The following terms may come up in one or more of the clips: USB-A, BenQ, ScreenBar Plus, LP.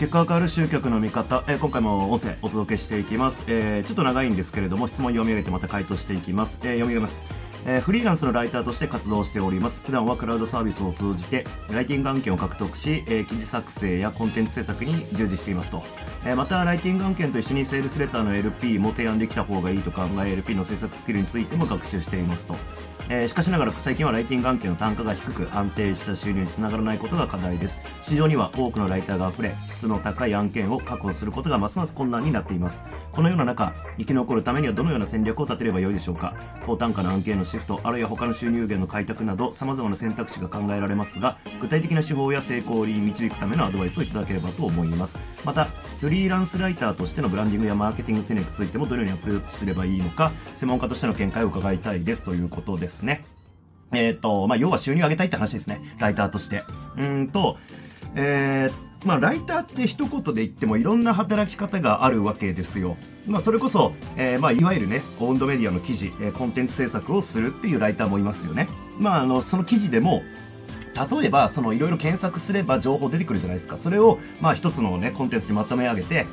結果が変わる集客の見方、今回も音声お届けしていきます。ちょっと長いんですけれども、質問読み上げてまた回答していきます。読み上げます。フリーランスのライターとして活動しております。普段はクラウドサービスを通じてライティング案件を獲得し、記事作成やコンテンツ制作に従事していますと。またライティング案件と一緒にセールスレターの LP も提案できた方がいいと考え、LP の制作スキルについても学習していますと。しかしながら最近はライティング案件の単価が低く安定した収入につながらないことが課題です。市場には多くのライターが溢れ、質の高い案件を確保することがますます困難になっています。このような中、生き残るためにはどのような戦略を立てればよいでしょうか。高単価の案件のシフト、あるいは他の収入源の開拓など様々な選択肢が考えられますが、具体的な手法や成功に導くためのアドバイスをいただければと思います。またフリーランスライターとしてのブランディングやマーケティング戦略についてもどのようにアプローチすればいいのか、専門家としての見解を伺いたいですということですね。要は収入を上げたいって話ですね、ライターとして。ライターって一言で言ってもいろんな働き方があるわけですよ。それこそ、いわゆるね、オウンドメディアの記事、コンテンツ制作をするっていうライターもいますよね。その記事でも、例えばいろいろ検索すれば情報出てくるじゃないですか。それを一つのねコンテンツにまとめ上げて、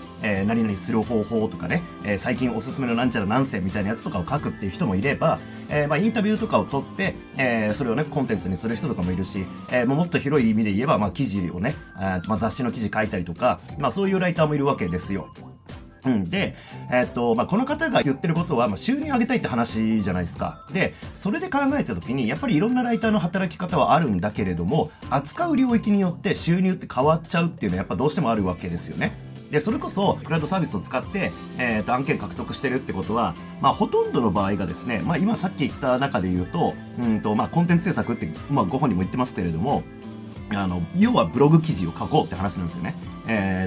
何々する方法とかね、最近おすすめのなんちゃらなんせみたいなやつとかを書くっていう人もいれば、インタビューとかを取って、それをねコンテンツにする人とかもいるし、もっと広い意味で言えば記事をね、雑誌の記事書いたりとか、そういうライターもいるわけですよ。この方が言ってることは、収入上げたいって話じゃないですか。で、それで考えたときにやっぱりいろんなライターの働き方はあるんだけれども、扱う領域によって収入って変わっちゃうっていうのはやっぱどうしてもあるわけですよね。で、それこそクラウドサービスを使って、案件獲得してるってことは、ほとんどの場合がですね、今さっき言った中で言うと、コンテンツ制作って、ご本人も言ってますけれども、要はブログ記事を書こうって話なんですよね。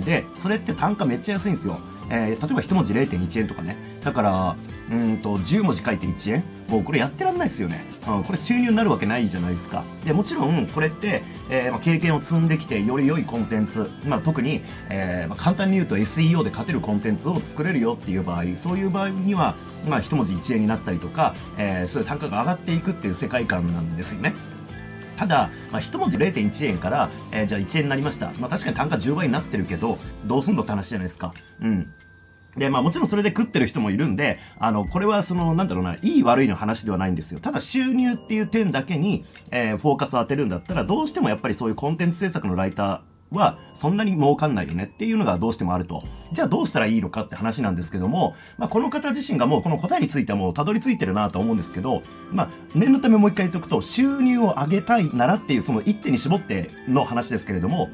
で、それって単価めっちゃ安いんですよ。例えば1文字 0.1 円とかね。だから、10文字書いて1円。もうこれやってらんないですよね。これ収入になるわけないじゃないですか。で、もちろんこれって、経験を積んできてより良いコンテンツ、特に、簡単に言うと SEO で勝てるコンテンツを作れるよっていう場合、そういう場合には、1文字1円になったりとか、そういう単価が上がっていくっていう世界観なんですよね。ただ、1文字 0.1 円から、じゃあ1円になりました。確かに単価10倍になってるけど、どうすんのって話じゃないですか。で、もちろんそれで食ってる人もいるんで、これはいい悪いの話ではないんですよ。ただ収入っていう点だけに、フォーカスを当てるんだったら、どうしてもやっぱりそういうコンテンツ制作のライターは、そんなに儲かんないよねっていうのがどうしてもあると。じゃあどうしたらいいのかって話なんですけども、この方自身がもうこの答えについてはもうたどり着いてるなと思うんですけど、念のためもう一回言っておくと、収入を上げたいならっていうその一手に絞っての話ですけれども、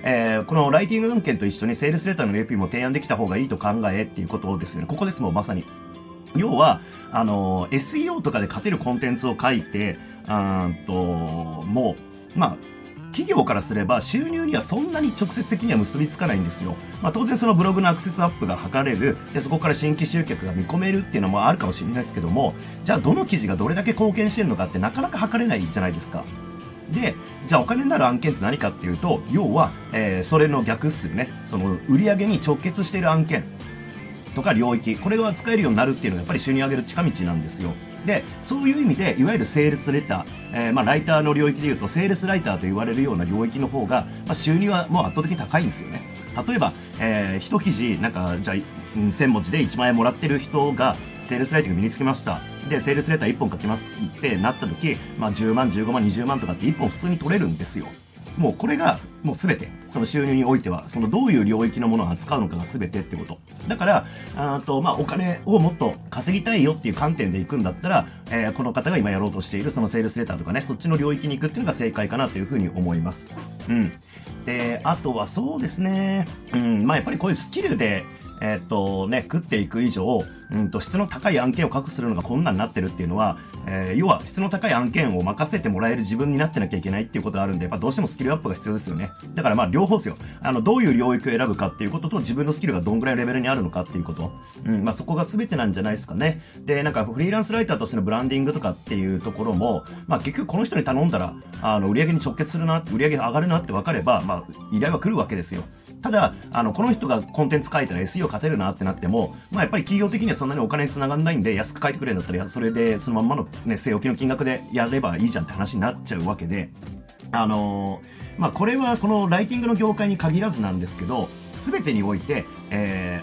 このライティング案件と一緒にセールスレターの LP も提案できた方がいいと考えっていうことですよね。ここですもん、まさに。要は、SEO とかで勝てるコンテンツを書いて、企業からすれば収入にはそんなに直接的には結びつかないんですよ。当然そのブログのアクセスアップが図れる。で、そこから新規集客が見込めるっていうのもあるかもしれないですけども、じゃあどの記事がどれだけ貢献してるのかってなかなか測れないじゃないですか。で、じゃあお金になる案件って何かっていうと、要は、それの逆っすよね。売り上げに直結している案件とか領域、これが扱えるようになるっていうのがやっぱり収入上げる近道なんですよ。で、そういう意味で、いわゆるセールスレター、ライターの領域でいうと、セールスライターと言われるような領域の方が、収入はもう圧倒的に高いんですよね。例えば、一記事、1000文字で1万円もらってる人が、セールスライティング身につけました。で、セールスレター1本書きますってなった時、10万、15万、20万とかって1本普通に取れるんですよ。もうこれがもう全て、その収入においては、どういう領域のものを扱うのかが全てってこと。だから、お金をもっと稼ぎたいよっていう観点で行くんだったら、この方が今やろうとしているそのセールスレターとかね、そっちの領域に行くっていうのが正解かなというふうに思います。で、あとはそうですね、やっぱりこういうスキルで、食っていく以上、質の高い案件を確保するのが困難になってるっていうのは、要は質の高い案件を任せてもらえる自分になってなきゃいけないっていうことがあるんで、どうしてもスキルアップが必要ですよね。だから両方ですよ。どういう領域を選ぶかっていうことと、自分のスキルがどんぐらいレベルにあるのかっていうこと。そこが全てなんじゃないですかね。で、フリーランスライターとしてのブランディングとかっていうところも、結局この人に頼んだら、売り上げに直結するな、売り上げ上がるなって分かれば、依頼は来るわけですよ。ただ、この人がコンテンツ書いたら SEO 勝てるなってなっても、やっぱり企業的にはそんなにお金に繋がんないんで、安く書いてくれるんだったら、それでそのまんまのね、据え置きの金額でやればいいじゃんって話になっちゃうわけで、これはそのライティングの業界に限らずなんですけど、全てにおいて、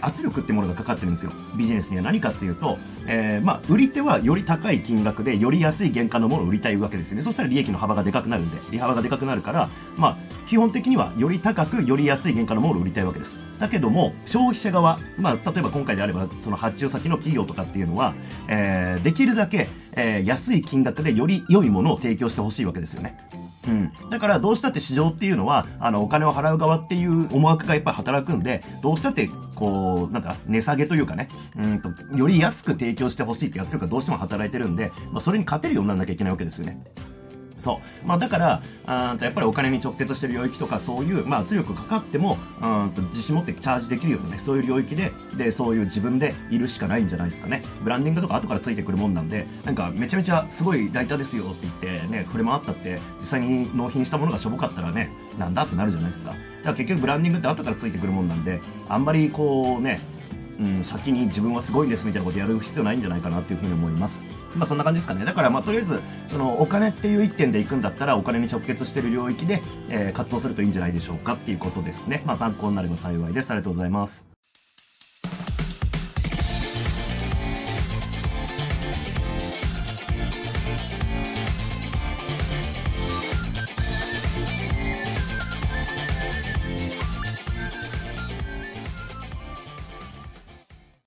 圧力ってものがかかってるんですよ。ビジネスには何かっていうと、売り手はより高い金額でより安い原価のものを売りたいわけですよね。そしたら利益の幅がでかくなるんで、利幅がでかくなるから、基本的にはより高くより安い原価のものを売りたいわけです。だけども消費者側、例えば今回であればその発注先の企業とかっていうのは、できるだけ、安い金額でより良いものを提供してほしいわけですよね。だからどうしたって市場っていうのはお金を払う側っていう思惑がやっぱり働くんで、どうしたってこう値下げというかね、より安く提供してほしいってやってるからどうしても働いてるんで、それに勝てるようにならなきゃいけないわけですよね。そう。だからやっぱりお金に直結してる領域とか、そういう、圧力かかっても自信持ってチャージできるようなね、そういう領域で、そういう自分でいるしかないんじゃないですかね。ブランディングとか後からついてくるもんなんで、めちゃめちゃすごいライターですよって言ってね、触れ回ったって実際に納品したものがしょぼかったらね、なんだってなるじゃないですか。だから結局ブランディングって後からついてくるもんなんで、あんまりこうね、先に自分はすごいですみたいなことやる必要ないんじゃないかなというふうに思います。そんな感じですかね。だからとりあえずそのお金っていう一点でいくんだったら、お金に直結している領域で、葛藤するといいんじゃないでしょうかっていうことですね。参考になれば幸いです。ありがとうございます。